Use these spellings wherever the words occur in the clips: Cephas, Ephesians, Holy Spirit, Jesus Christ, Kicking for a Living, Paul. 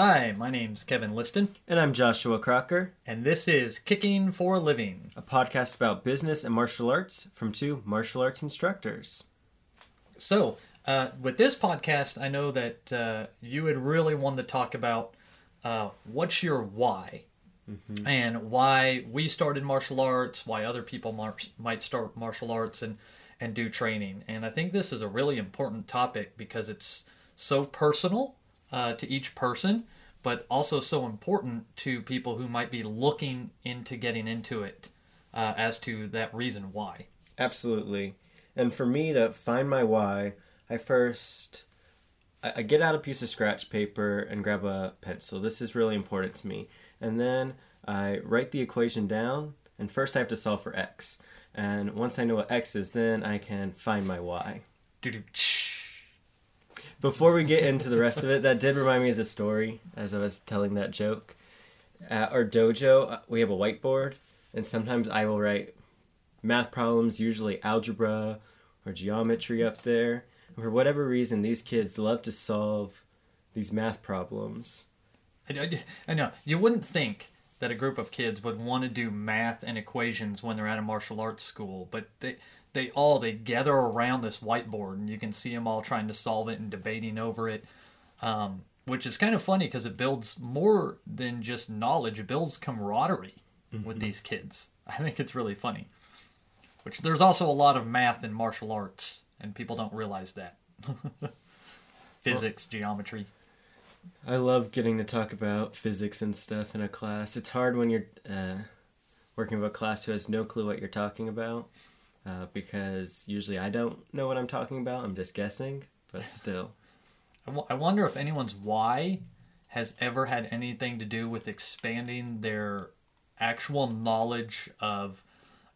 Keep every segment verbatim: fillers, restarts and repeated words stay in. Hi, my name's Kevin Liston. And I'm Joshua Crocker. And this is Kicking for a Living, a podcast about business and martial arts from two martial arts instructors. So, uh, with this podcast, I know that uh, you would really want to talk about uh, what's your why, mm-hmm. and why we started martial arts, why other people mar- might start martial arts and, and do training. And I think this is a really important topic because it's so personal Uh, to each person, but also so important to people who might be looking into getting into it uh, as to that reason why. Absolutely. And for me to find my why, I first I, I get out a piece of scratch paper and grab a pencil. This is really important to me. And then I write the equation down, and first I have to solve for X. And once I know what X is, then I can find my why. Doo-doo. Before we get into the rest of it, that did remind me of a story as I was telling that joke. At our dojo, we have a whiteboard, and sometimes I will write math problems, usually algebra or geometry up there. And for whatever reason, these kids love to solve these math problems. I know. You wouldn't think that a group of kids would want to do math and equations when they're at a martial arts school, but they... They all, they gather around this whiteboard, and you can see them all trying to solve it and debating over it, um, which is kind of funny because it builds more than just knowledge. It builds camaraderie mm-hmm. with these kids. I think it's really funny, which there's also a lot of math in martial arts, and people don't realize that. Physics, well, geometry. I love getting to talk about physics and stuff in a class. It's hard when you're uh, working with a class who has no clue what you're talking about. Uh, because usually I don't know what I'm talking about. I'm just guessing, but still. I, w- I wonder if anyone's why has ever had anything to do with expanding their actual knowledge of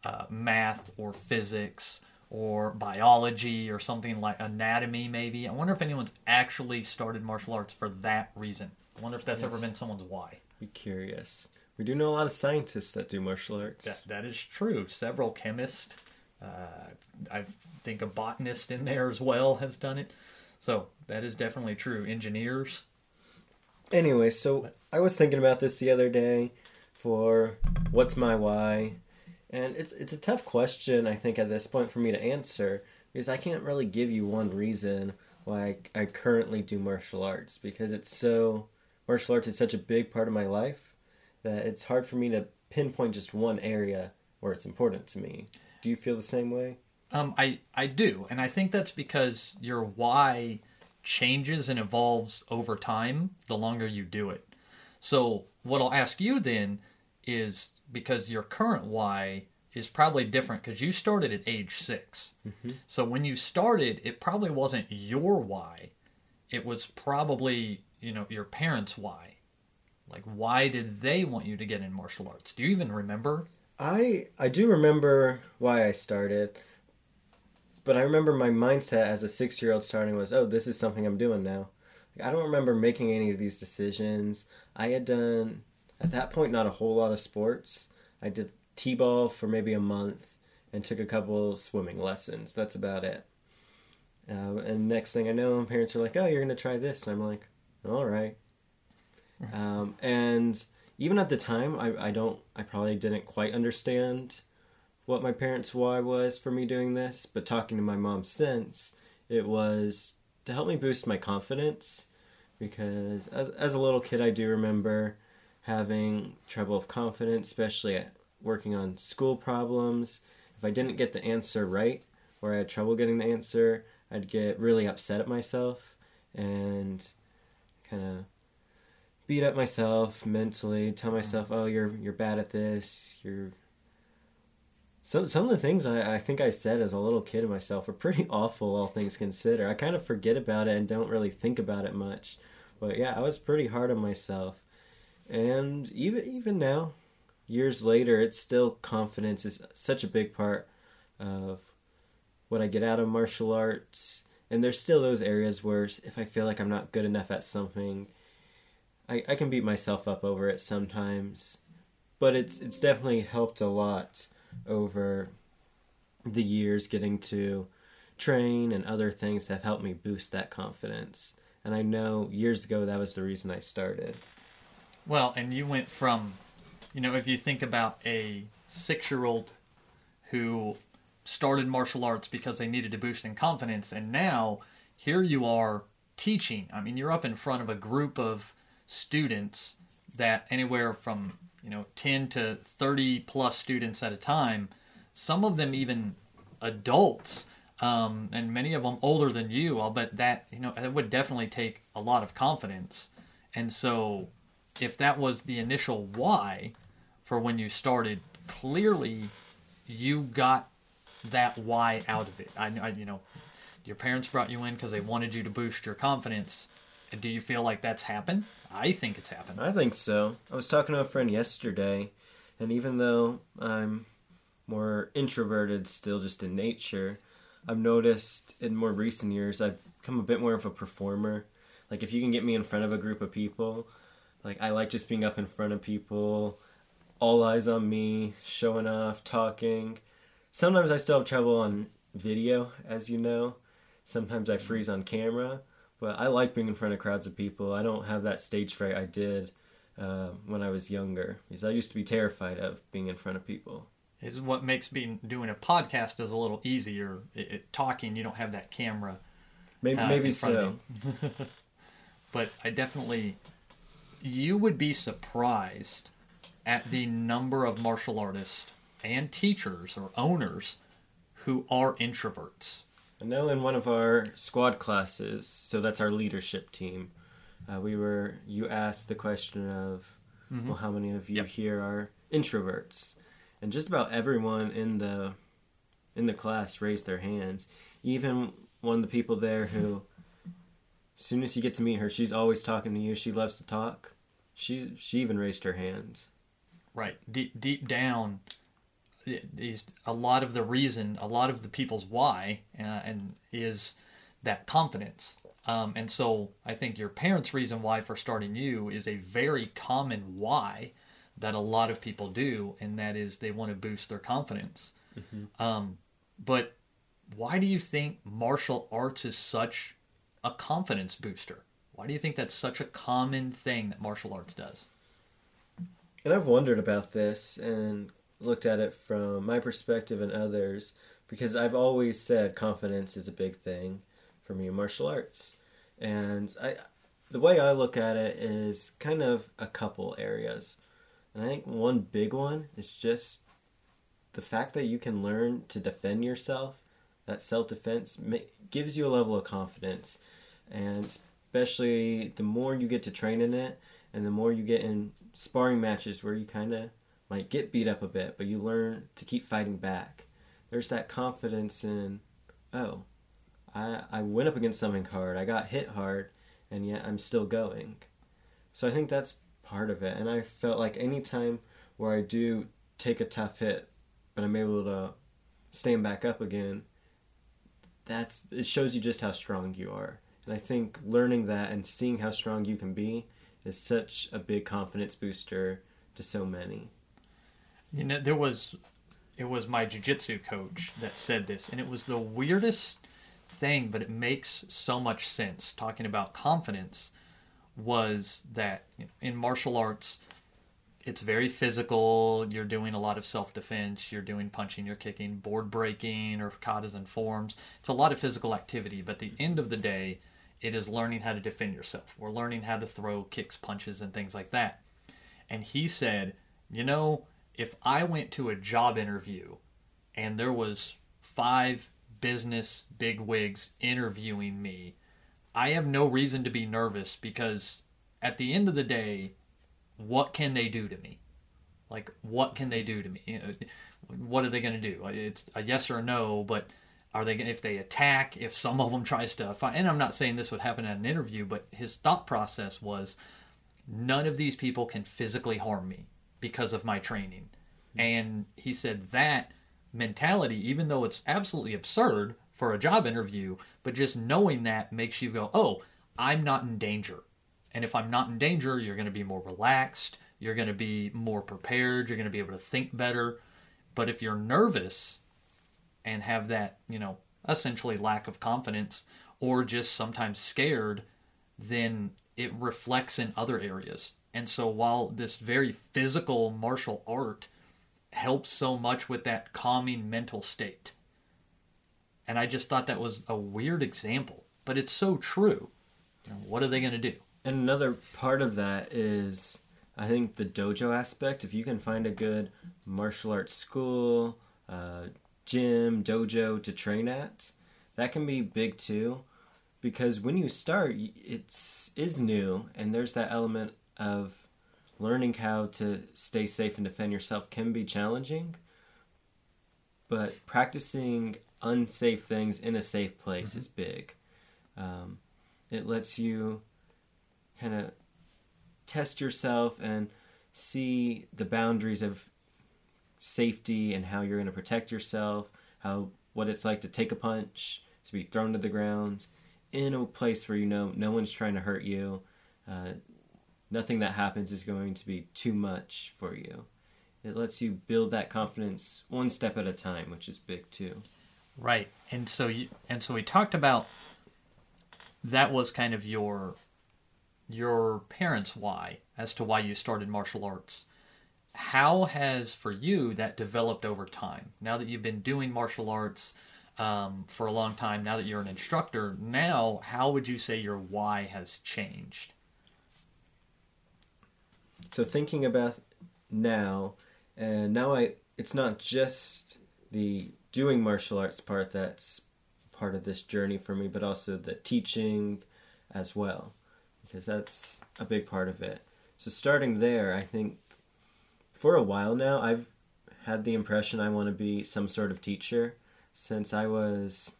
uh, math or physics or biology or something like anatomy, maybe. I wonder if anyone's actually started martial arts for that reason. I wonder if that's yes. ever been someone's why. Be curious. We do know a lot of scientists that do martial arts. That, that is true. Several chemists. Uh, I think a botanist in there as well has done it. So that is definitely true. Engineers. Anyway, so I was thinking about this the other day for what's my why. And it's it's a tough question, I think, at this point for me to answer. Because I can't really give you one reason why I, I currently do martial arts. Because it's so... Martial arts is such a big part of my life that it's hard for me to pinpoint just one area where it's important to me. Do you feel the same way? Um, I, I do. And I think that's because your why changes and evolves over time the longer you do it. So what I'll ask you then is, because your current why is probably different because you started at age six. Mm-hmm. So when you started, it probably wasn't your why. It was probably, you know, your parents' why. Like, why did they want you to get in martial arts? Do you even remember? I I do remember why I started, but I remember my mindset as a six-year-old starting was, oh, this is something I'm doing now. Like, I don't remember making any of these decisions. I had done, at that point, not a whole lot of sports. I did t-ball for maybe a month and took a couple swimming lessons. That's about it. Uh, and next thing I know, my parents are like, oh, you're going to try this. And I'm like, all right. Um, and... Even at the time, I, I don't, I probably didn't quite understand what my parents' why was for me doing this, but talking to my mom since, it was to help me boost my confidence, because as as a little kid, I do remember having trouble with confidence, especially at working on school problems. If I didn't get the answer right, or I had trouble getting the answer, I'd get really upset at myself, and kind of beat up myself mentally, tell myself, oh, you're you're bad at this. You're some some of the things I, I think I said as a little kid to myself are pretty awful, all things considered. I kind of forget about it and don't really think about it much. But yeah, I was pretty hard on myself. And even even now, years later, it's still confidence is such a big part of what I get out of martial arts. And there's still those areas where if I feel like I'm not good enough at something, I, I can beat myself up over it sometimes, but it's it's definitely helped a lot over the years, getting to train and other things that have helped me boost that confidence. And I know years ago that was the reason I started. Well, and you went from, you know, if you think about a six-year-old who started martial arts because they needed a boost in confidence, and now here you are teaching. I mean, you're up in front of a group of students that anywhere from, you know, ten to thirty plus students at a time, some of them even adults, um, and many of them older than you. I'll bet that, you know, it would definitely take a lot of confidence. And so if that was the initial why for when you started, clearly you got that why out of it. I, I you know, your parents brought you in because they wanted you to boost your confidence. Do you feel like that's happened? I think it's happened. I think so. I was talking to a friend yesterday, and even though I'm more introverted still just in nature, I've noticed in more recent years I've become a bit more of a performer. Like, if you can get me in front of a group of people, like, I like just being up in front of people, all eyes on me, showing off, talking. Sometimes I still have trouble on video, as you know. Sometimes I freeze on camera. But I like being in front of crowds of people. I don't have that stage fright I did uh, when I was younger, because I used to be terrified of being in front of people. It's what makes being doing a podcast is a little easier. It, it, talking, you don't have that camera. Maybe, uh, maybe in front so. Of you. But I definitely, you would be surprised at the number of martial artists and teachers or owners who are introverts. I know in one of our squad classes, so that's our leadership team, uh, we were, you asked the question of, mm-hmm. well, how many of you yep. here are introverts? And just about everyone in the in the class raised their hands. Even one of the people there who, as soon as you get to meet her, she's always talking to you. She loves to talk. She she even raised her hands. Right. Deep, deep down, These, a lot of the reason, a lot of the people's why, uh, and is that confidence. Um, and so I think your parents' reason why for starting you is a very common why that a lot of people do, and that is they want to boost their confidence. Mm-hmm. Um, but why do you think martial arts is such a confidence booster? Why do you think that's such a common thing that martial arts does? And I've wondered about this and looked at it from my perspective and others, because I've always said confidence is a big thing for me in martial arts. And I, the way I look at it is kind of a couple areas. And I think one big one is just the fact that you can learn to defend yourself. That self-defense gives you a level of confidence. And especially the more you get to train in it, and the more you get in sparring matches where you kind of might get beat up a bit, but you learn to keep fighting back. There's that confidence in, oh, I I went up against something hard, I got hit hard, and yet I'm still going. So I think that's part of it. And I felt like any time where I do take a tough hit, but I'm able to stand back up again, that's it shows you just how strong you are. And I think learning that and seeing how strong you can be is such a big confidence booster to so many. You know, there was, it was my jiu-jitsu coach that said this, and it was the weirdest thing, but it makes so much sense. Talking about confidence was that, you know, in martial arts, it's very physical. You're doing a lot of self-defense. You're doing punching, you're kicking, board breaking, or katas and forms. It's a lot of physical activity, but at the end of the day, it is learning how to defend yourself. We're learning how to throw kicks, punches, and things like that. And he said, you know, if I went to a job interview and there was five business bigwigs interviewing me, I have no reason to be nervous, because at the end of the day, what can they do to me? Like, what can they do to me? You know, what are they going to do? It's a yes or a no, but are they going if they attack, if some of them tries to fight? And I'm not saying this would happen at an interview, but his thought process was, none of these people can physically harm me because of my training. And he said that mentality, even though it's absolutely absurd for a job interview, but just knowing that makes you go, oh, I'm not in danger. And if I'm not in danger, you're going to be more relaxed, you're going to be more prepared, you're going to be able to think better. But if you're nervous and have that, you know, essentially lack of confidence, or just sometimes scared, then it reflects in other areas. And so while this very physical martial art helps so much with that calming mental state, and I just thought that was a weird example, but it's so true. You know, what are they going to do? And another part of that is, I think, the dojo aspect. If you can find a good martial arts school, uh, gym, dojo to train at, that can be big too. Because when you start, it's is new, and there's that element of learning how to stay safe and defend yourself can be challenging. But practicing unsafe things in a safe place mm-hmm. is big. Um, it lets you kind of test yourself and see the boundaries of safety and how you're going to protect yourself, how what it's like to take a punch, to be thrown to the ground, in a place where you know no one's trying to hurt you. Uh, nothing that happens is going to be too much for you. It lets you build that confidence one step at a time, which is big too. Right. And so you, and so we talked about that was kind of your... your parents' why as to why you started martial arts. How has for you that developed over time? Now that you've been doing martial arts um, for a long time, now that you're an instructor, now how would you say your why has changed? So thinking about now, and now I it's not just the doing martial arts part that's part of this journey for me, but also the teaching as well, because that's a big part of it. So starting there, I think for a while now, I've had the impression I want to be some sort of teacher. Since I was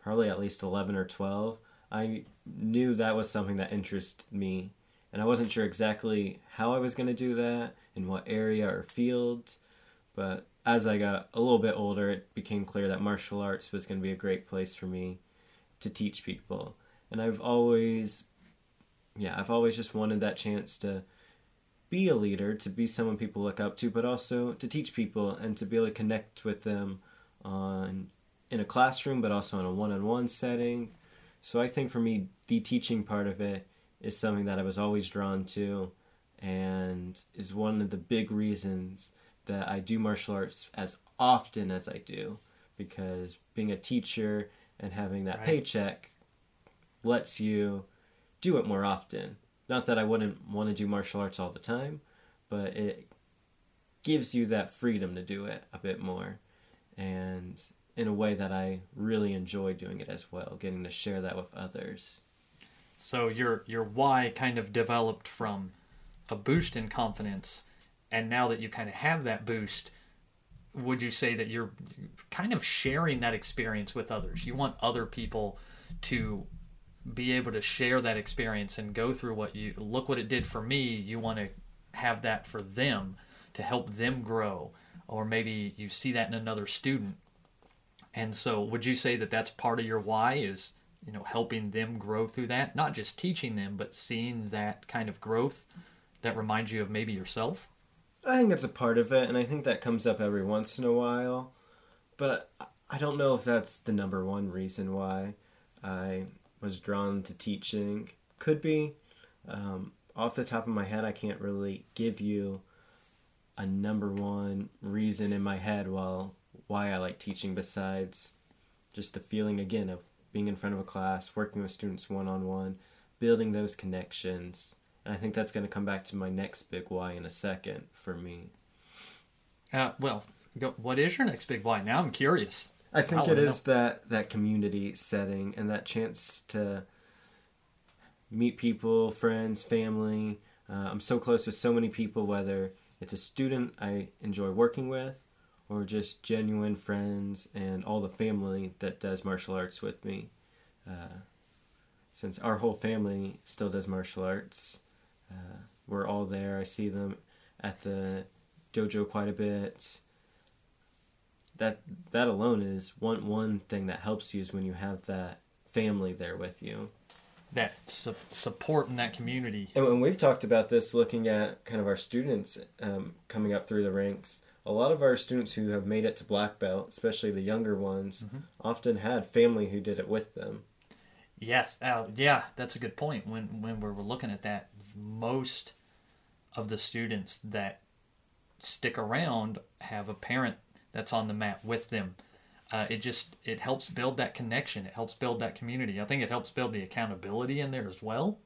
probably at least eleven or twelve, I knew that was something that interested me. And I wasn't sure exactly how I was going to do that, in what area or field. But as I got a little bit older, it became clear that martial arts was going to be a great place for me to teach people. And I've always... Yeah, I've always just wanted that chance to be a leader, to be someone people look up to, but also to teach people and to be able to connect with them on in a classroom, but also in a one-on-one setting. So I think for me, the teaching part of it is something that I was always drawn to and is one of the big reasons that I do martial arts as often as I do, because being a teacher and having that right. paycheck lets you... do it more often. Not that I wouldn't want to do martial arts all the time, but it gives you that freedom to do it a bit more, and in a way that I really enjoy doing it as well, getting to share that with others. So your your why kind of developed from a boost in confidence, and now that you kind of have that boost, would you say that you're kind of sharing that experience with others? You want other people to be able to share that experience and go through what you look what it did for me. You want to have that for them to help them grow, or maybe you see that in another student. And so would you say that that's part of your why is, you know, helping them grow through that, not just teaching them, but seeing that kind of growth that reminds you of maybe yourself? I think that's a part of it. And I think that comes up every once in a while, but I don't know if that's the number one reason why I was drawn to teaching. Could be. Um, off the top of my head, I can't really give you a number one reason in my head while, why I like teaching, besides just the feeling, again, of being in front of a class, working with students one-on-one, building those connections. And I think that's going to come back to my next big why in a second for me. Uh, well, what is your next big why? Now I'm curious. I think it is that, that community setting and that chance to meet people, friends, family. Uh, I'm so close with so many people, whether it's a student I enjoy working with or just genuine friends and all the family that does martial arts with me. Uh, since our whole family still does martial arts, uh, we're all there. I see them at the dojo quite a bit. That that alone is one one thing that helps you is when you have that family there with you. That su- support in that community. And when we've talked about this, looking at kind of our students um, coming up through the ranks, a lot of our students who have made it to black belt, especially the younger ones, mm-hmm. often had family who did it with them. Yes. Uh, yeah, that's a good point. When when we're looking at that, most of the students that stick around have a parent that's on the mat with them. Uh, it just, it helps build that connection. It helps build that community. I think it helps build the accountability in there as well,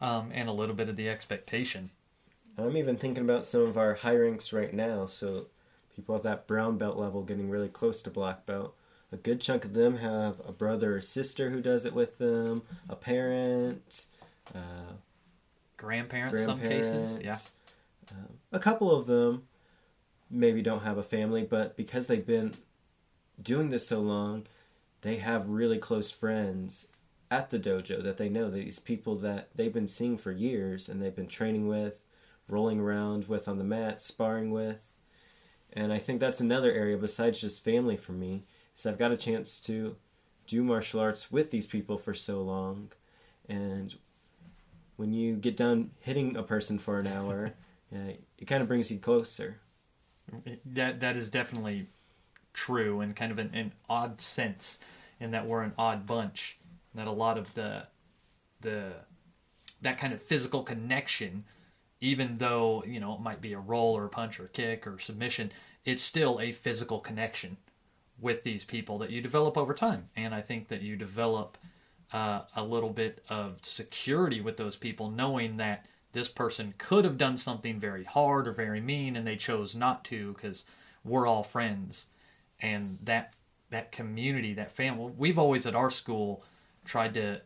um, and a little bit of the expectation. I'm even thinking about some of our high ranks right now. So people at that brown belt level getting really close to black belt. A good chunk of them have a brother or sister who does it with them, a parent, uh, grandparents, grandparent, some cases. Yeah. Uh, a couple of them maybe don't have a family, but because they've been doing this so long, they have really close friends at the dojo that they know, these people that they've been seeing for years and they've been training with, rolling around with on the mat, sparring with. And I think that's another area besides just family for me, is I've got a chance to do martial arts with these people for so long. And when you get done hitting a person for an hour, uh, it kind of brings you closer. That That is definitely true, and kind of an, an odd sense in that we're an odd bunch. That a lot of the the that kind of physical connection, even though, you know, it might be a roll or a punch or a kick or submission, it's still a physical connection with these people that you develop over time. And I think that you develop uh, a little bit of security with those people, knowing that this person could have done something very hard or very mean and they chose not to because we're all friends. And that that community, that family, we've always at our school tried to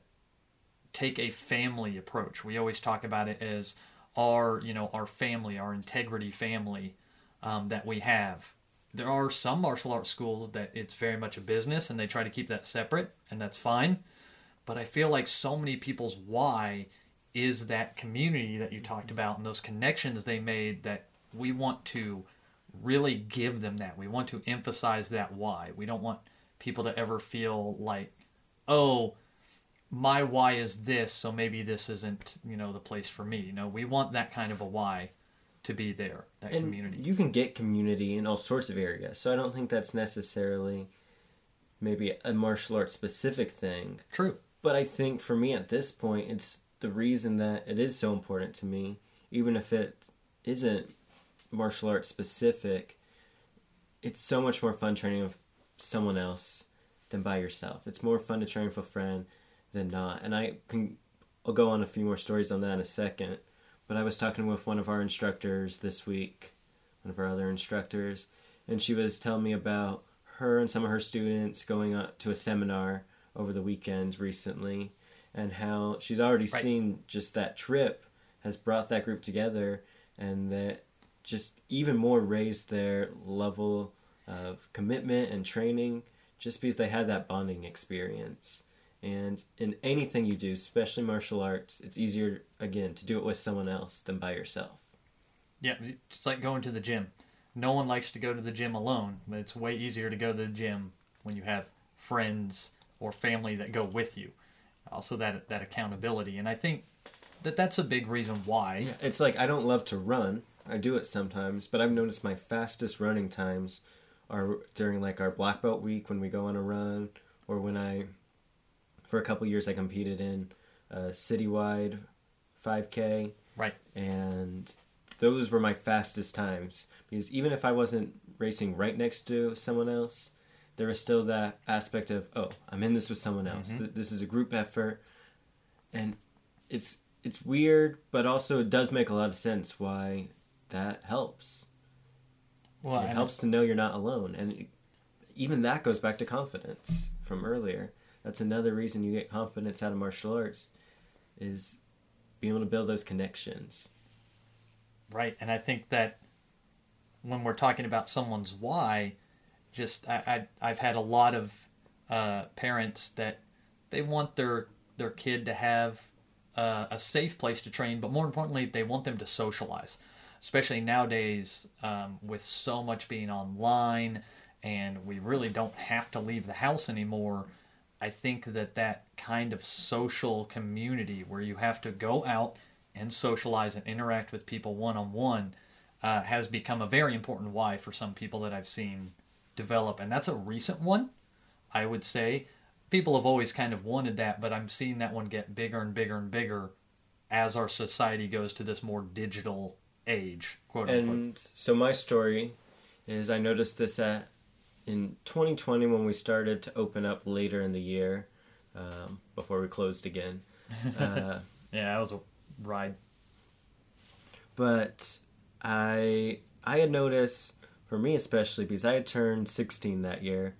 take a family approach. We always talk about it as our, you know, our family, our integrity family um, that we have. There are some martial arts schools that it's very much a business and they try to keep that separate, and that's fine. But I feel like so many people's why is that community that you talked about and those connections they made, that we want to really give them that. We want to emphasize that why. We don't want people to ever feel like, oh, my why is this, so maybe this isn't, you know, the place for me. You know, we want that kind of a why to be there, that and community. You can get community in all sorts of areas, so I don't think that's necessarily maybe a martial arts specific thing. True. But I think for me at this point, it's the reason that it is so important to me, even if it isn't martial arts specific. It's so much more fun training with someone else than by yourself. It's more fun to train with a friend than not. And I can, I'll go on a few more stories on that in a second. But I was talking with one of our instructors this week, one of our other instructors, and she was telling me about her and some of her students going on to a seminar over the weekend recently, and how she's already right. seen just that trip has brought that group together, and that just even more raised their level of commitment and training just because they had that bonding experience. And in anything you do, especially martial arts, it's easier, again, to do it with someone else than by yourself. Yeah, it's like going to the gym. No one likes to go to the gym alone, but it's way easier to go to the gym when you have friends or family that go with you. Also, that that accountability. And I think that that's a big reason why. Yeah, it's like, I don't love to run. I do it sometimes, but I've noticed my fastest running times are during, like, our black belt week when we go on a run, or when I... For a couple of years, I competed in a citywide five K. Right. And those were my fastest times. Because even if I wasn't racing right next to someone else, there was still that aspect of, oh, I'm in this with someone else. Mm-hmm. This is a group effort. And it's it's weird, but also it does make a lot of sense why that helps. Well, it helps to know you're not alone. And even that goes back to confidence from earlier. That's another reason you get confidence out of martial arts, is being able to build those connections. Right, and I think that when we're talking about someone's why, just I, I I've had a lot of uh, parents that they want their their kid to have uh, a safe place to train, but more importantly, they want them to socialize, especially nowadays um, with so much being online, and we really don't have to leave the house anymore. I think that that kind of social community where you have to go out and socialize and interact with people one-on-one uh, has become a very important why for some people that I've seen develop. And that's a recent one, I would say. people have always kind of wanted that, but I'm seeing that one get bigger and bigger and bigger as our society goes to this more digital age, quote unquote. And so my story is I noticed this at, in twenty twenty when we started to open up later in the year, um, before we closed again. Uh, yeah, that was a ride. But I I had noticed, for me especially, because I had turned sixteen that year,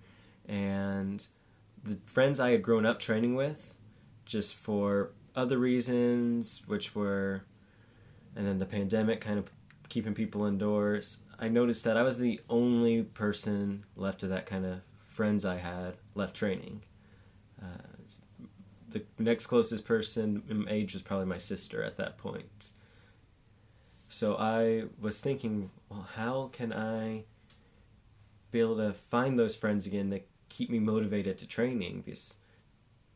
and the friends I had grown up training with, just for other reasons, which were, and then the pandemic kind of keeping people indoors, I noticed that I was the only person left of that kind of friends I had left training. Uh, the next closest person in age was probably my sister at that point. So I was thinking, well, how can I be able to find those friends again to keep me motivated to training? Because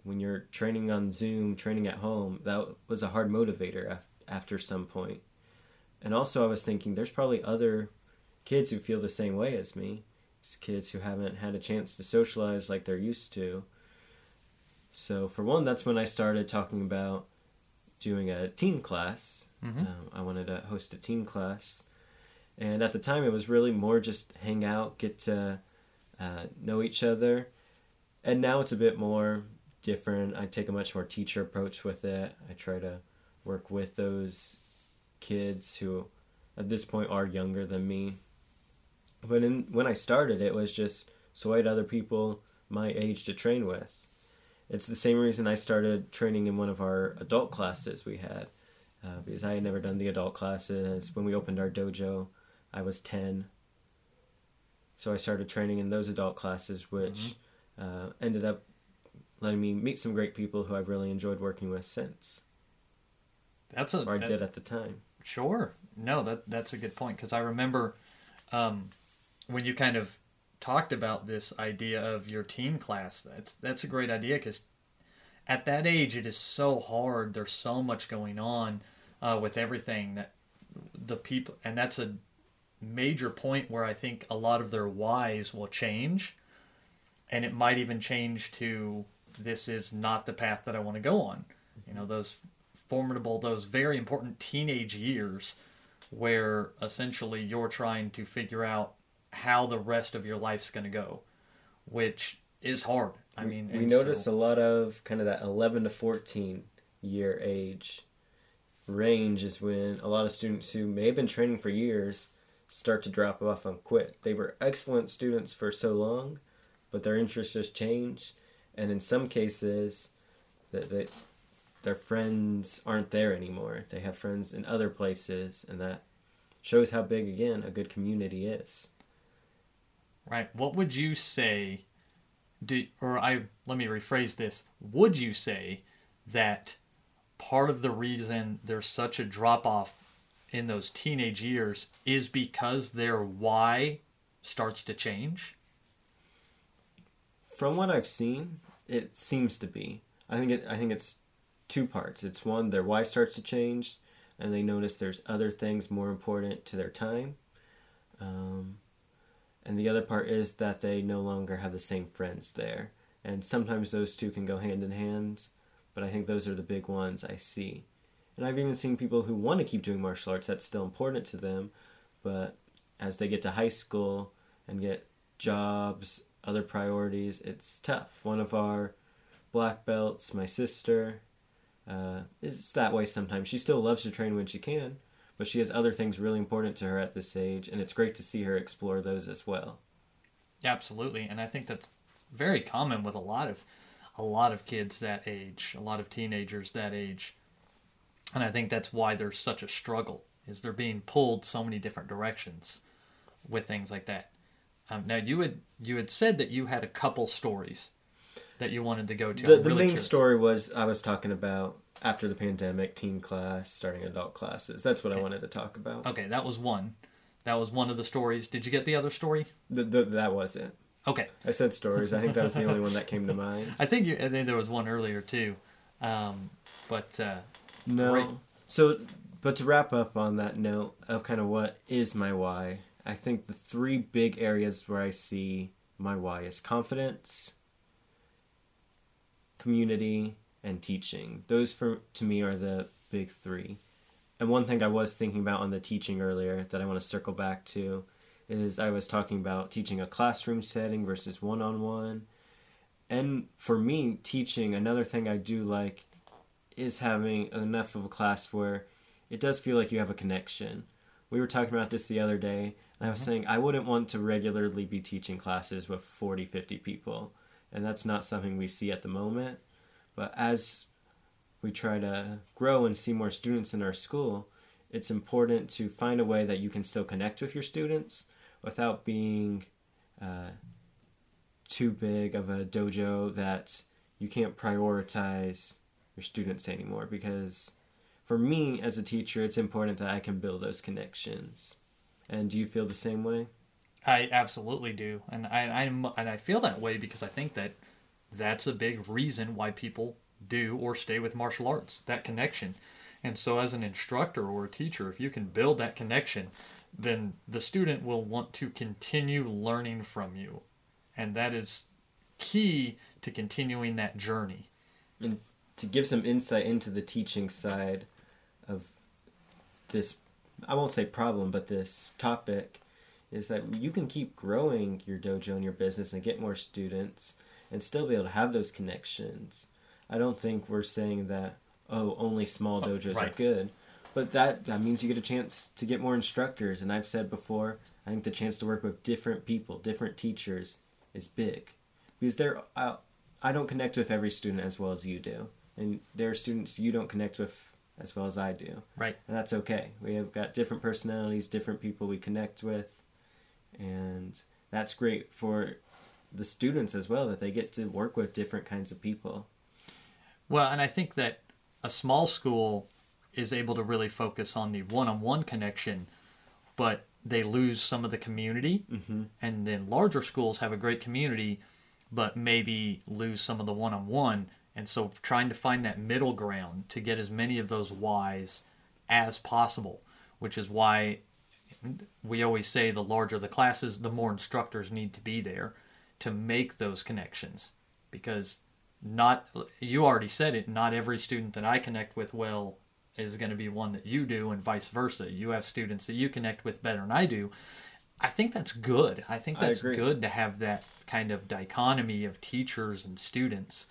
when you're training on Zoom, training at home, that was a hard motivator after some point. And also I was thinking there's probably other kids who feel the same way as me. It's kids who haven't had a chance to socialize like they're used to. So for one, that's when I started talking about doing a team class. Mm-hmm. Um, I wanted to host a team class, and at the time it was really more just hang out, get to uh, know each other. And now it's a bit more different. I take a much more teacher approach with it. I try to work with those kids who at this point are younger than me. But in, when I started, it was just so I had other people my age to train with. It's the same reason I started training in one of our adult classes we had. Uh, because I had never done the adult classes. When we opened our dojo, I was ten. So I started training in those adult classes, which mm-hmm. uh, ended up letting me meet some great people who I've really enjoyed working with since. That's a, or I that, did at the time. Sure. No, that that's a good point, because I remember um, when you kind of talked about this idea of your team class. That's, that's a great idea, because at that age, it is so hard. There's so much going on uh, with everything that the people, and that's a major point where I think a lot of their whys will change, and it might even change to this is not the path that I want to go on. You know, those formidable, those very important teenage years where essentially you're trying to figure out how the rest of your life's going to go, which is hard. I mean, we notice so, a lot of kind of that eleven to fourteen year age range is when a lot of students who may have been training for years start to drop off and quit. They were excellent students for so long, but their interests just change. And in some cases, that the, their friends aren't there anymore. They have friends in other places, and that shows how big, again, a good community is. Right. What would you say... Do, or I let me rephrase this. Would you say that part of the reason there's such a drop-off in those teenage years is because their why starts to change? From what I've seen, it seems to be. I think it, I think it's two parts. It's one, their why starts to change, and they notice there's other things more important to their time. Um... And the other part is that they no longer have the same friends there. And sometimes those two can go hand in hand, but I think those are the big ones I see. And I've even seen people who want to keep doing martial arts, that's still important to them, but as they get to high school and get jobs, other priorities, it's tough. One of our black belts, my sister, uh, is that way sometimes. She still loves to train when she can, but she has other things really important to her at this age, and it's great to see her explore those as well. Absolutely, and I think that's very common with a lot of a lot of kids that age, a lot of teenagers that age. And I think that's why there's such a struggle, is they're being pulled so many different directions with things like that. Um, now, you had, you had said that you had a couple stories that you wanted to go to. The, the really main curious. story was I was talking about after the pandemic, team class, starting adult classes. That's what okay. I wanted to talk about. Okay, that was one. That was one of the stories. Did you get the other story? The, the, that was it. Okay. I said stories. I think that was the only one that came to mind. I think you, I think there was one earlier, too. Um, but, uh... No. Great. So, but to wrap up on that note of kind of what is my why, I think the three big areas where I see my why is confidence, community, and teaching. Those, for to me, are the big three. And one thing I was thinking about on the teaching earlier that I want to circle back to is I was talking about teaching a classroom setting versus one-on-one. And for me, teaching, another thing I do like is having enough of a class where it does feel like you have a connection. We were talking about this the other day, and I was mm-hmm. saying I wouldn't want to regularly be teaching classes with forty, fifty people, and that's not something we see at the moment. But as we try to grow and see more students in our school, it's important to find a way that you can still connect with your students without being uh, too big of a dojo that you can't prioritize your students anymore. Because for me, as a teacher, it's important that I can build those connections. And do you feel the same way? I absolutely do. And I I'm, and I feel that way because I think that that's a big reason why people do or stay with martial arts, that connection. And so as an instructor or a teacher, if you can build that connection, then the student will want to continue learning from you. And that is key to continuing that journey. And to give some insight into the teaching side of this, I won't say problem, but this topic, is that you can keep growing your dojo and your business and get more students and still be able to have those connections. I don't think we're saying that, oh, only small dojos oh, right. are good. But that, that means you get a chance to get more instructors. And I've said before, I think the chance to work with different people, different teachers, is big. Because there, I, I don't connect with every student as well as you do. And there are students you don't connect with as well as I do. Right. And that's okay. We have got different personalities, different people we connect with. And that's great for the students as well, that they get to work with different kinds of people. Well, and I think that a small school is able to really focus on the one-on-one connection, but they lose some of the community. Mm-hmm. And then larger schools have a great community, but maybe lose some of the one-on-one. And so trying to find that middle ground to get as many of those whys as possible, which is why we always say the larger the classes, the more instructors need to be there to make those connections. Because not, you already said it, not every student that I connect with well is going to be one that you do, and vice versa. You have students that you connect with better than I do. I think that's good. I think that's I good to have that kind of dichotomy of teachers and students,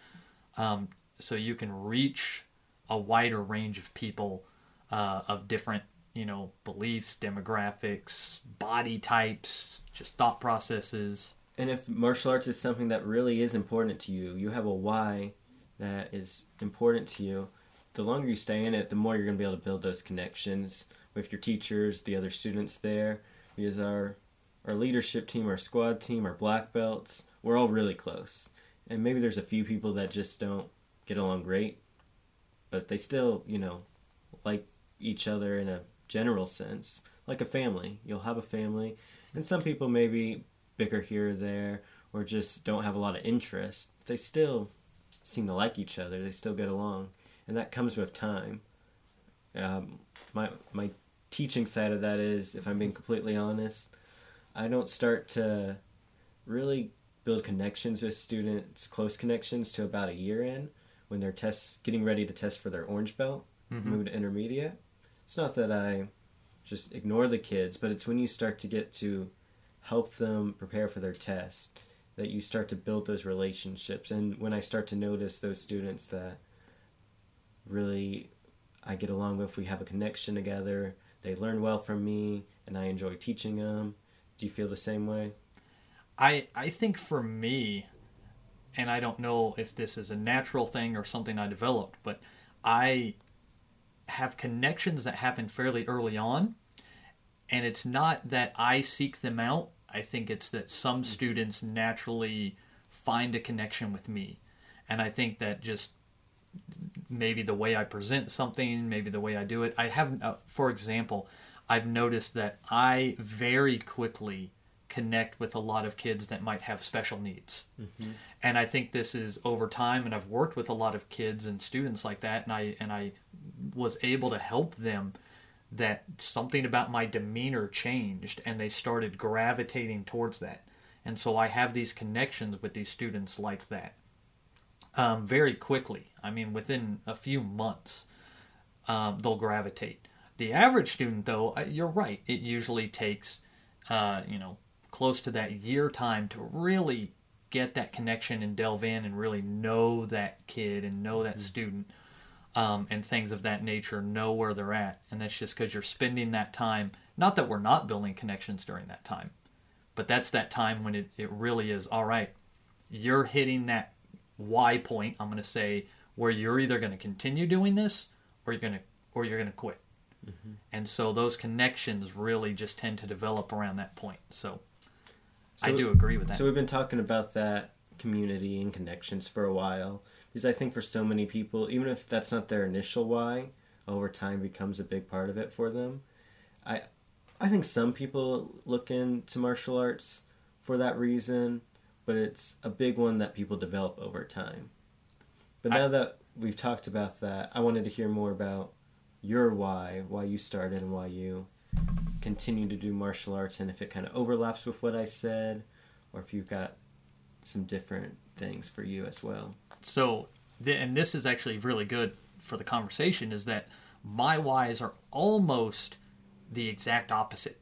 um, so you can reach a wider range of people uh, of different, you know, beliefs, demographics, body types, just thought processes. And if martial arts is something that really is important to you, you have a why that is important to you, the longer you stay in it, the more you're going to be able to build those connections with your teachers, the other students there. Because our, our leadership team, our squad team, our black belts, we're all really close. And maybe there's a few people that just don't get along great, but they still, you know, like each other in a general sense. Like a family. You'll have a family. And some people maybe bicker here or there, or just don't have a lot of interest, they still seem to like each other. They still get along. And that comes with time. Um, my my teaching side of that is, if I'm being completely honest, I don't start to really build connections with students, close connections, to about a year in, when they're test, getting ready to test for their orange belt, mm-hmm. move to intermediate. It's not that I just ignore the kids, but it's when you start to get to help them prepare for their test, that you start to build those relationships. And when I start to notice those students that really I get along with, we have a connection together, they learn well from me, and I enjoy teaching them. Do you feel the same way? I I think for me, and I don't know if this is a natural thing or something I developed, but I have connections that happen fairly early on. And it's not that I seek them out. I think it's that some students naturally find a connection with me. And I think that just maybe the way I present something, maybe the way I do it. I have, uh, for example, I've noticed that I very quickly connect with a lot of kids that might have special needs. Mm-hmm. And I think this is over time, and I've worked with a lot of kids and students like that, and I and I was able to help them, that something about my demeanor changed and they started gravitating towards that. And so I have these connections with these students like that. um, very quickly. I mean, within a few months, um, they'll gravitate. The average student, though, you're right. It usually takes, uh, you know, close to that year time to really get that connection and delve in and really know that kid and know that mm-hmm. student um, and things of that nature, know where they're at. And that's just because you're spending that time. Not that we're not building connections during that time, but that's that time when it, it really is, all right, you're hitting that why point, I'm going to say, where you're either going to continue doing this or you're going to or you're going to quit. Mm-hmm. And so those connections really just tend to develop around that point. So, so I do agree with that. So we've been talking about that community and connections for a while, because I think for so many people, even if that's not their initial why, over time becomes a big part of it for them. I I think some people look into martial arts for that reason, but it's a big one that people develop over time. But now I, that we've talked about that, I wanted to hear more about your why, why you started and why you continue to do martial arts, and if it kind of overlaps with what I said, or if you've got some different things for you as well. So, and this is actually really good for the conversation, is that my whys are almost the exact opposite,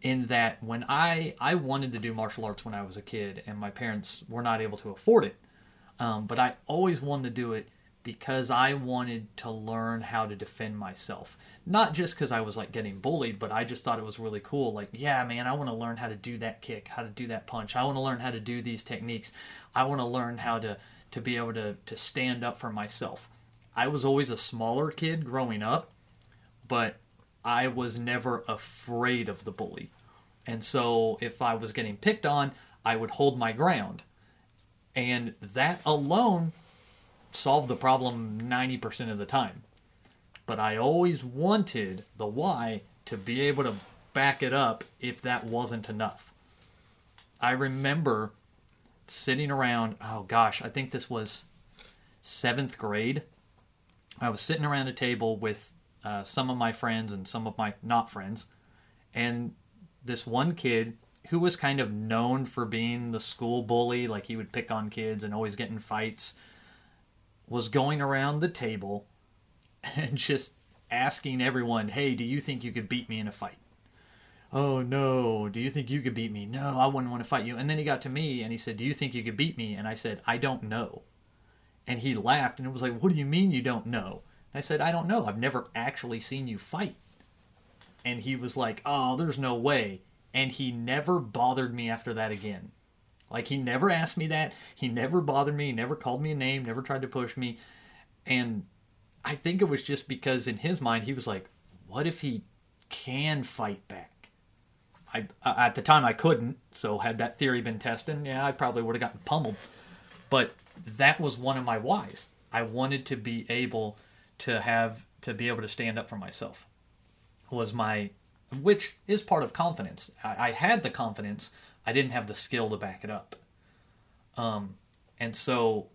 in that when I I wanted to do martial arts when I was a kid and my parents were not able to afford it, um, but I always wanted to do it because I wanted to learn how to defend myself. Not just because I was like getting bullied, but I just thought it was really cool. Like, yeah, man, I want to learn how to do that kick, how to do that punch. I want to learn how to do these techniques. I want to learn how to, to be able to, to stand up for myself. I was always a smaller kid growing up, but I was never afraid of the bully. And so if I was getting picked on, I would hold my ground. And that alone solved the problem ninety percent of the time. But I always wanted the why to be able to back it up if that wasn't enough. I remember sitting around, oh gosh, I think this was seventh grade. I was sitting around a table with Uh, some of my friends and some of my not friends. And this one kid who was kind of known for being the school bully, like he would pick on kids and always get in fights, was going around the table and just asking everyone, hey, do you think you could beat me in a fight? Oh, no. Do you think you could beat me? No, I wouldn't want to fight you. And then he got to me and he said, do you think you could beat me? And I said, I don't know. And he laughed and it was like, what do you mean you don't know? I said, I don't know. I've never actually seen you fight. And he was like, oh, there's no way. And he never bothered me after that again. Like, he never asked me that. He never bothered me. He never called me a name, never tried to push me. And I think it was just because in his mind, he was like, what if he can fight back? I At the time, I couldn't. So had that theory been tested, yeah, I probably would have gotten pummeled. But that was one of my whys. I wanted to be able to have to be able to stand up for myself was my, which is part of confidence. I, I had the confidence, I didn't have the skill to back it up. Um, and so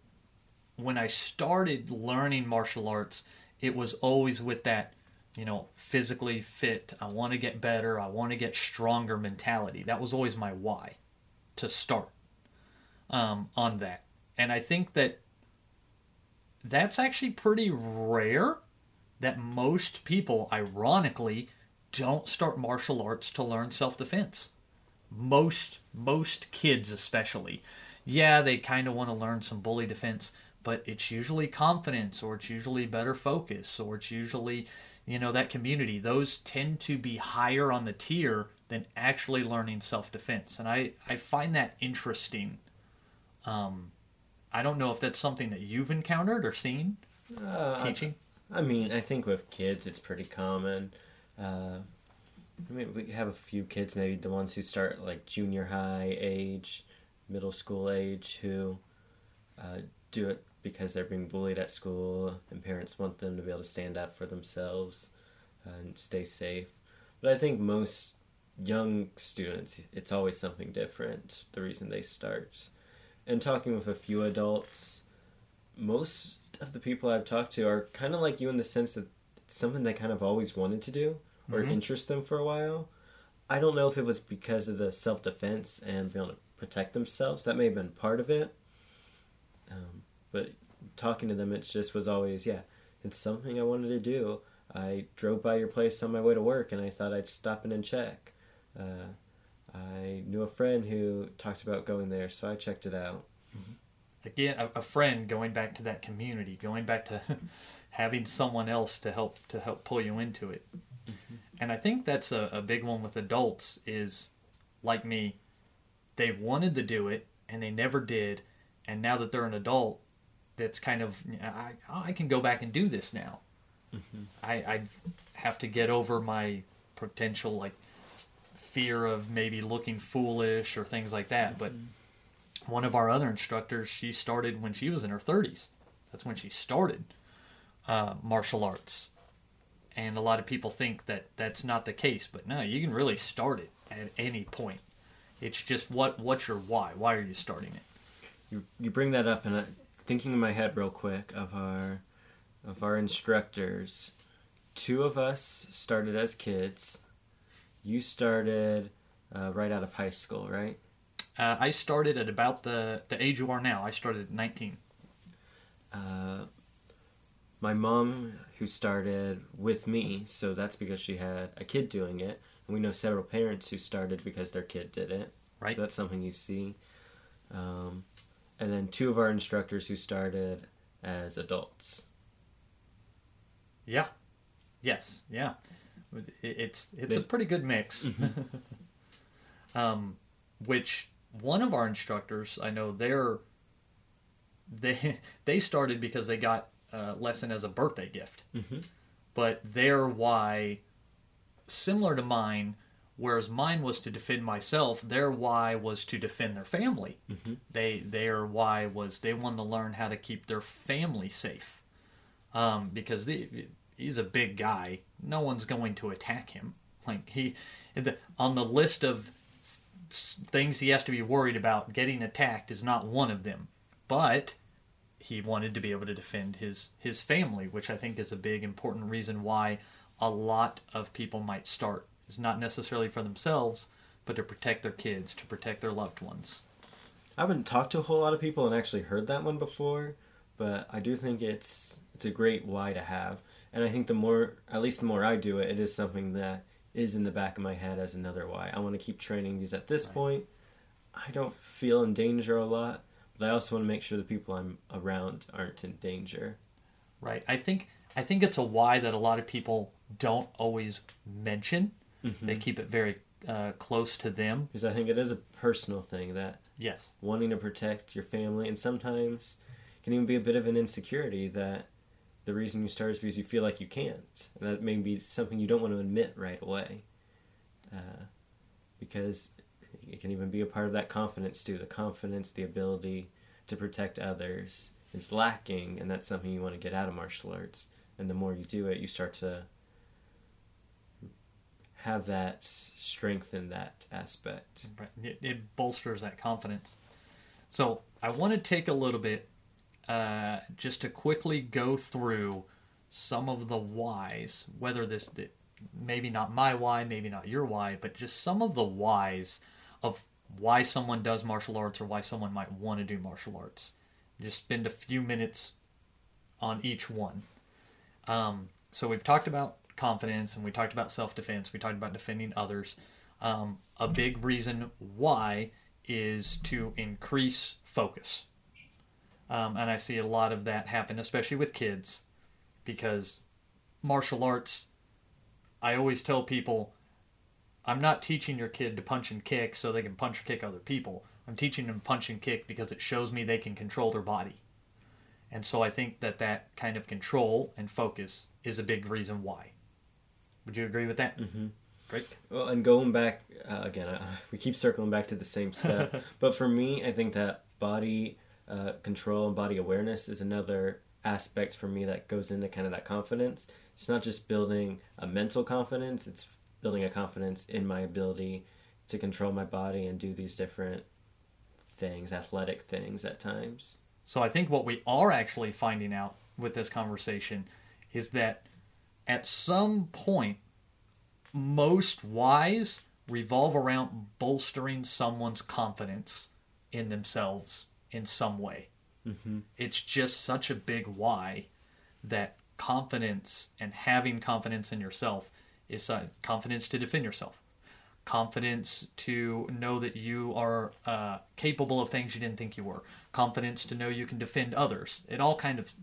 when I started learning martial arts, it was always with that, you know, physically fit, I want to get better, I want to get stronger mentality. That was always my why to start um, on that. And I think that that's actually pretty rare, that most people, ironically, don't start martial arts to learn self-defense. Most, most kids especially. Yeah, they kind of want to learn some bully defense, but it's usually confidence, or it's usually better focus, or it's usually, you know, that community. Those tend to be higher on the tier than actually learning self-defense. And I, I find that interesting. Um... I don't know if that's something that you've encountered or seen uh, teaching. I mean, I think with kids, it's pretty common. Uh, I mean, we have a few kids, maybe the ones who start like junior high age, middle school age, who uh, do it because they're being bullied at school and parents want them to be able to stand up for themselves and stay safe. But I think most young students, it's always something different, the reason they start. And talking with a few adults, most of the people I've talked to are kind of like you in the sense that it's something they kind of always wanted to do or mm-hmm. interest them for a while. I don't know if it was because of the self-defense and being able to protect themselves. That may have been part of it. Um, But talking to them, it just was always, yeah, it's something I wanted to do. I drove by your place on my way to work, and I thought I'd stop in and check. Uh, I knew a friend who talked about going there, so I checked it out. Mm-hmm. Again, a, a friend, going back to that community, going back to having someone else to help to help pull you into it. Mm-hmm. And I think that's a, a big one with adults is, like me, they wanted to do it, and they never did. And now that they're an adult, that's kind of, I, I can go back and do this now. Mm-hmm. I, I have to get over my potential like fear of maybe looking foolish or things like that. Mm-hmm. But one of our other instructors, she started when she was in her thirties. That's when she started uh, martial arts. And a lot of people think that that's not the case. But no, you can really start it at any point. It's just what what's your why? Why are you starting it? You you bring that up, and I'm thinking in my head real quick of our... of our instructors. Two of us started as kids. You started uh, right out of high school, right? Uh, I started at about the, the age you are now. I started at nineteen. Uh, my mom, who started with me, so that's because she had a kid doing it. And we know several parents who started because their kid did it. Right. So that's something you see. Um, and then two of our instructors who started as adults. Yeah. Yes. Yeah. It's it's a pretty good mix. um, which one of our instructors, I know they're they they started because they got a lesson as a birthday gift, mm-hmm. but their why, similar to mine, whereas mine was to defend myself, their why was to defend their family. Mm-hmm. They their why was they wanted to learn how to keep their family safe, um, because the. He's a big guy. No one's going to attack him. Like he, on the list of things he has to be worried about, getting attacked is not one of them. But he wanted to be able to defend his, his family, which I think is a big important reason why a lot of people might start. It's not necessarily for themselves, but to protect their kids, to protect their loved ones. I haven't talked to a whole lot of people and actually heard that one before, but I do think it's it's a great why to have. And I think the more, at least the more I do it, it is something that is in the back of my head as another why. I want to keep training these at this right. point. I don't feel in danger a lot, but I also want to make sure the people I'm around aren't in danger. Right. I think I think it's a why that a lot of people don't always mention. Mm-hmm. They keep it very uh, close to them. Because I think it is a personal thing that yes, wanting to protect your family, and sometimes it can even be a bit of an insecurity that the reason you start is because you feel like you can't. And that may be something you don't want to admit right away. Uh, because it can even be a part of that confidence too. The confidence, the ability to protect others is lacking, and that's something you want to get out of martial arts. And the more you do it, you start to have that strength in that aspect. It, it bolsters that confidence. So I want to take a little bit Uh, just to quickly go through some of the whys, whether this, maybe not my why, maybe not your why, but just some of the whys of why someone does martial arts or why someone might want to do martial arts. Just spend a few minutes on each one. Um, so we've talked about confidence, and we talked about self-defense, we talked about defending others. Um, a big reason why is to increase focus. Um, and I see a lot of that happen, especially with kids, because martial arts, I always tell people, I'm not teaching your kid to punch and kick so they can punch or kick other people. I'm teaching them punch and kick because it shows me they can control their body. And so I think that that kind of control and focus is a big reason why. Would you agree with that? Mm-hmm. Great. Well, and going back, uh, again, uh, we keep circling back to the same stuff. But for me, I think that body... Uh, control and body awareness is another aspect for me that goes into kind of that confidence. It's not just building a mental confidence, it's building a confidence in my ability to control my body and do these different things, athletic things at times. So I think what we are actually finding out with this conversation is that at some point, most whys revolve around bolstering someone's confidence in themselves in some way. Mm-hmm. It's just such a big why that confidence and having confidence in yourself is uh, confidence to defend yourself, confidence to know that you are uh, capable of things you didn't think you were, confidence to know you can defend others. It all kind of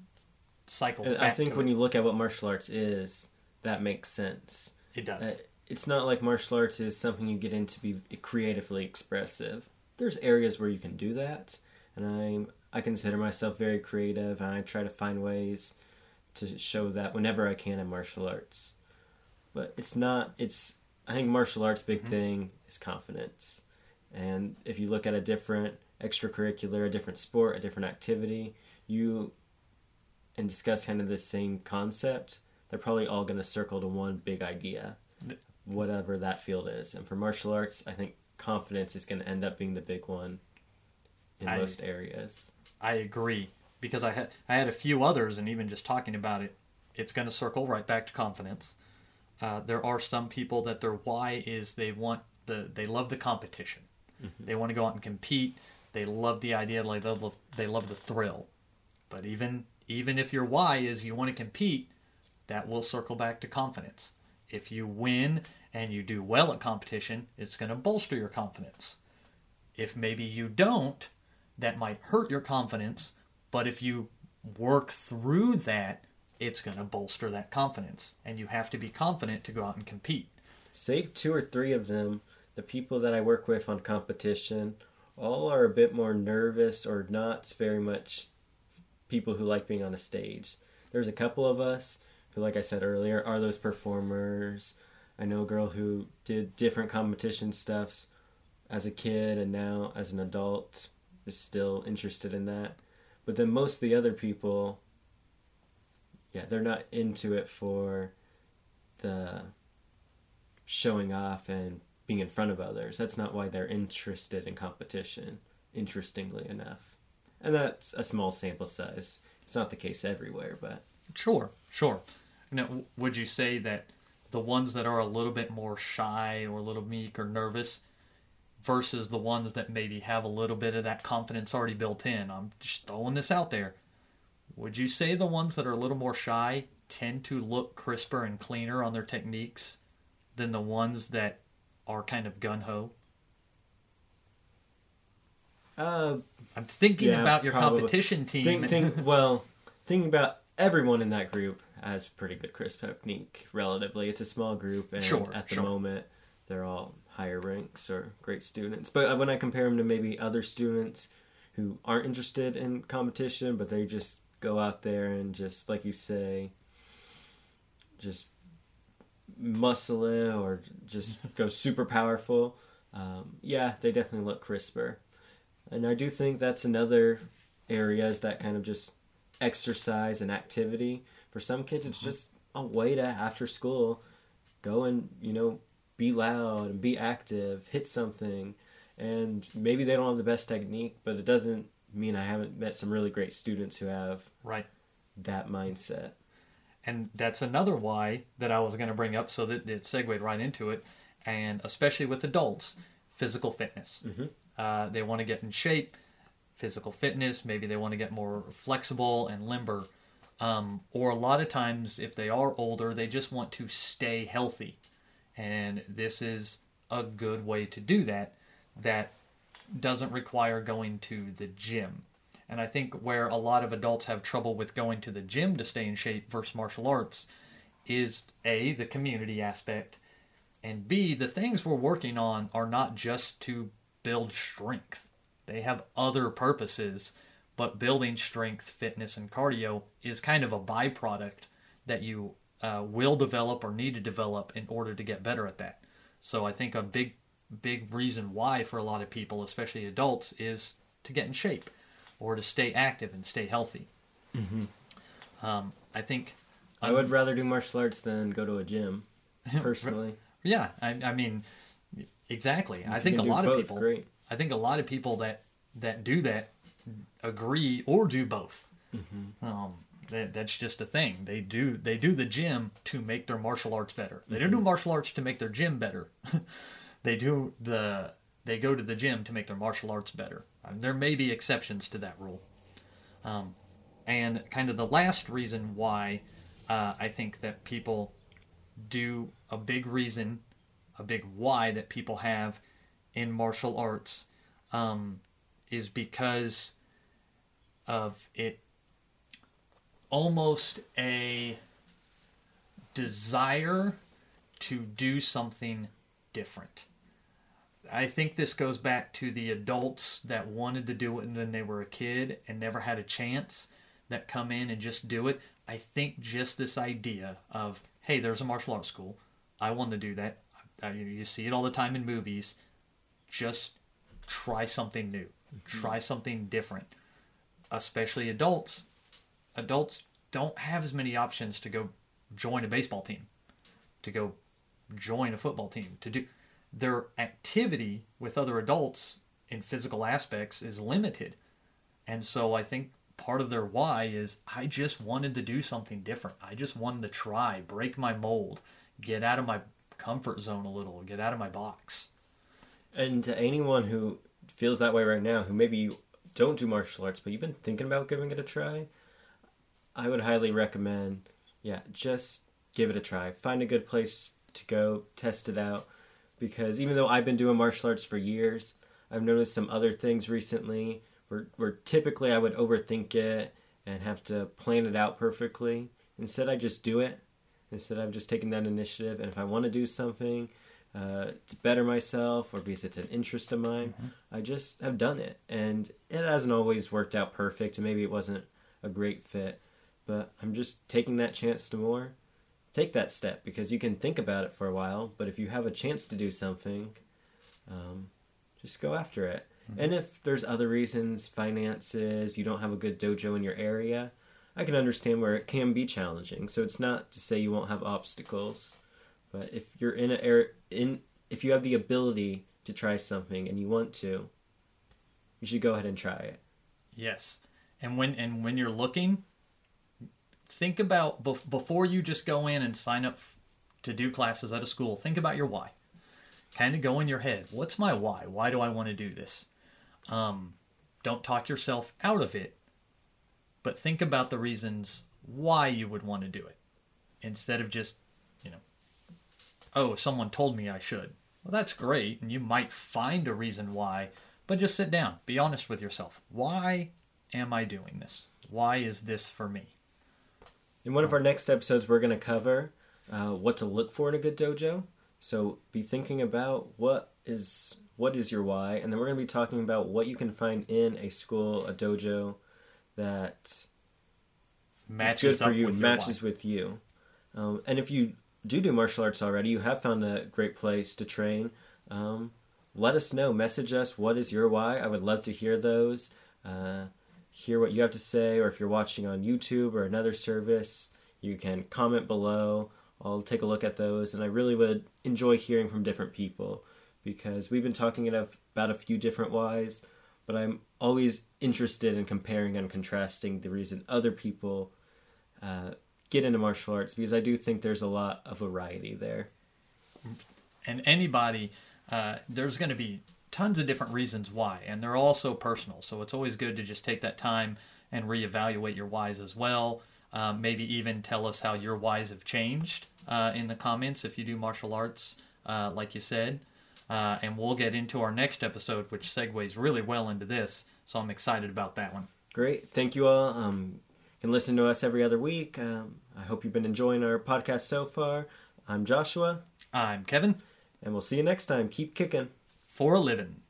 cycles back. I think to when it. You look at what martial arts is, that makes sense. It does. Uh, it's not like martial arts is something you get into to be creatively expressive. There's areas where you can do that, and I'm I consider myself very creative, and I try to find ways to show that whenever I can in martial arts. But it's not, it's, I think martial arts' big mm-hmm. thing is confidence. And if you look at a different extracurricular, a different sport, a different activity, you, and discuss kind of the same concept, they're probably all going to circle to one big idea, whatever that field is. And for martial arts, I think confidence is going to end up being the big one in I, most areas. I agree. Because I had I had a few others, and even just talking about it, it's going to circle right back to confidence. Uh, there are some people that their why is they want the they love the competition. Mm-hmm. They want to go out and compete. They love the idea. Like they love they love the thrill. But even even if your why is you want to compete, that will circle back to confidence. If you win and you do well at competition, it's going to bolster your confidence. If maybe you don't, that might hurt your confidence. But if you work through that, it's going to bolster that confidence. And you have to be confident to go out and compete. Save two or three of them, the people that I work with on competition, all are a bit more nervous or not very much people who like being on a stage. There's a couple of us who, like I said earlier, are those performers. I know a girl who did different competition stuffs as a kid and now as an adult is still interested in that. But then most of the other people, yeah, they're not into it for the showing off and being in front of others. That's not why they're interested in competition, interestingly enough. And that's a small sample size. It's not the case everywhere, but... Sure, sure. Now, would you say that the ones that are a little bit more shy or a little meek or nervous versus the ones that maybe have a little bit of that confidence already built in? I'm just throwing this out there. Would you say the ones that are a little more shy tend to look crisper and cleaner on their techniques than the ones that are kind of gung-ho? Uh, I'm thinking yeah, about your probably. competition team. Think, think, well, thinking about everyone in that group has pretty good crisp technique, relatively. It's a small group, and sure, at the sure. moment, they're all... higher ranks or great students. But when I compare them to maybe other students who aren't interested in competition, but they just go out there and just, like you say, just muscle it or just go super powerful, um, yeah, they definitely look crisper. And I do think that's another area, is that kind of just exercise and activity. For some kids, it's just a way to, after school, go and, you know, be loud and be active, hit something. And maybe they don't have the best technique, but it doesn't mean I haven't met some really great students who have right that mindset. And that's another why that I was going to bring up, so that it segued right into it, and especially with adults, physical fitness. Mm-hmm. Uh, they want to get in shape, physical fitness. Maybe they want to get more flexible and limber. Um, or a lot of times, if they are older, they just want to stay healthy. And this is a good way to do that that doesn't require going to the gym. And I think where a lot of adults have trouble with going to the gym to stay in shape versus martial arts is A, the community aspect, and B, the things we're working on are not just to build strength. They have other purposes, but building strength, fitness, and cardio is kind of a byproduct that you Uh, will develop or need to develop in order to get better at that. So I think a big, big reason why for a lot of people, especially adults, is to get in shape or to stay active and stay healthy. Mm-hmm. Um, I think... Um, I would rather do martial arts than go to a gym, personally. yeah, I, I mean, exactly. You I think a lot both, of people... Great. I think a lot of people that, that do that agree or do both. Mm-hmm. Um That, that's just a thing. They do they do the gym to make their martial arts better. They don't do martial arts to make their gym better. they do the they go to the gym to make their martial arts better. I mean, there may be exceptions to that rule. Um, and kind of the last reason why uh, I think that people do, a big reason, a big why that people have in martial arts um, is because of it almost a desire to do something different. I think this goes back to the adults that wanted to do it when they were a kid and never had a chance, that come in and just do it. I think just this idea of, hey, there's a martial arts school. I want to do that. I, you see it all the time in movies. Just try something new. Mm-hmm. Try something different. Especially adults. Adults don't have as many options to go join a baseball team, to go join a football team, to do... Their activity with other adults in physical aspects is limited. And so I think part of their why is, I just wanted to do something different. I just wanted to try, break my mold, get out of my comfort zone a little, get out of my box. And to anyone who feels that way right now, who maybe you don't do martial arts, but you've been thinking about giving it a try, I would highly recommend, yeah, just give it a try. Find a good place to go, test it out. Because even though I've been doing martial arts for years, I've noticed some other things recently where, where typically I would overthink it and have to plan it out perfectly. Instead, I just do it. Instead, I've just taken that initiative. And if I want to do something uh, to better myself, or because it's an interest of mine, mm-hmm. I just have done it. And it hasn't always worked out perfect. And maybe it wasn't a great fit. But I'm just taking that chance to more. Take that step, because you can think about it for a while, but if you have a chance to do something, um, just go after it. Mm-hmm. And if there's other reasons, finances, you don't have a good dojo in your area, I can understand where it can be challenging. So it's not to say you won't have obstacles, but if you're in a er- in if you have the ability to try something and you want to, you should go ahead and try it. Yes, and when and when you're looking. Think about, before you just go in and sign up to do classes at a school, think about your why. Kind of go in your head, what's my why? Why do I want to do this? Um, don't talk yourself out of it, but think about the reasons why you would want to do it. Instead of just, you know, oh, someone told me I should. Well, that's great, and you might find a reason why, but just sit down. Be honest with yourself. Why am I doing this? Why is this for me? In one of our next episodes, we're going to cover uh, what to look for in a good dojo. So be thinking about what is what is your why. And then we're going to be talking about what you can find in a school, a dojo that matches is good for you, with matches with you. Um, and if you do do martial arts already, you have found a great place to train. Um, let us know. Message us. What is your why? I would love to hear those. Uh hear what you have to say, or if you're watching on YouTube or another service, you can comment below. I'll take a look at those, and I really would enjoy hearing from different people, because we've been talking about a few different whys, but I'm always interested in comparing and contrasting the reason other people uh, get into martial arts, because I do think there's a lot of variety there. And anybody, uh, there's going to be tons of different reasons why, and they're all so personal. So it's always good to just take that time and reevaluate your whys as well. Um, maybe even tell us how your whys have changed uh, in the comments if you do martial arts, uh, like you said. Uh, and we'll get into our next episode, which segues really well into this. So I'm excited about that one. Great. Thank you all. Um, you can listen to us every other week. Um, I hope you've been enjoying our podcast so far. I'm Joshua. I'm Kevin. And we'll see you next time. Keep kicking for a living.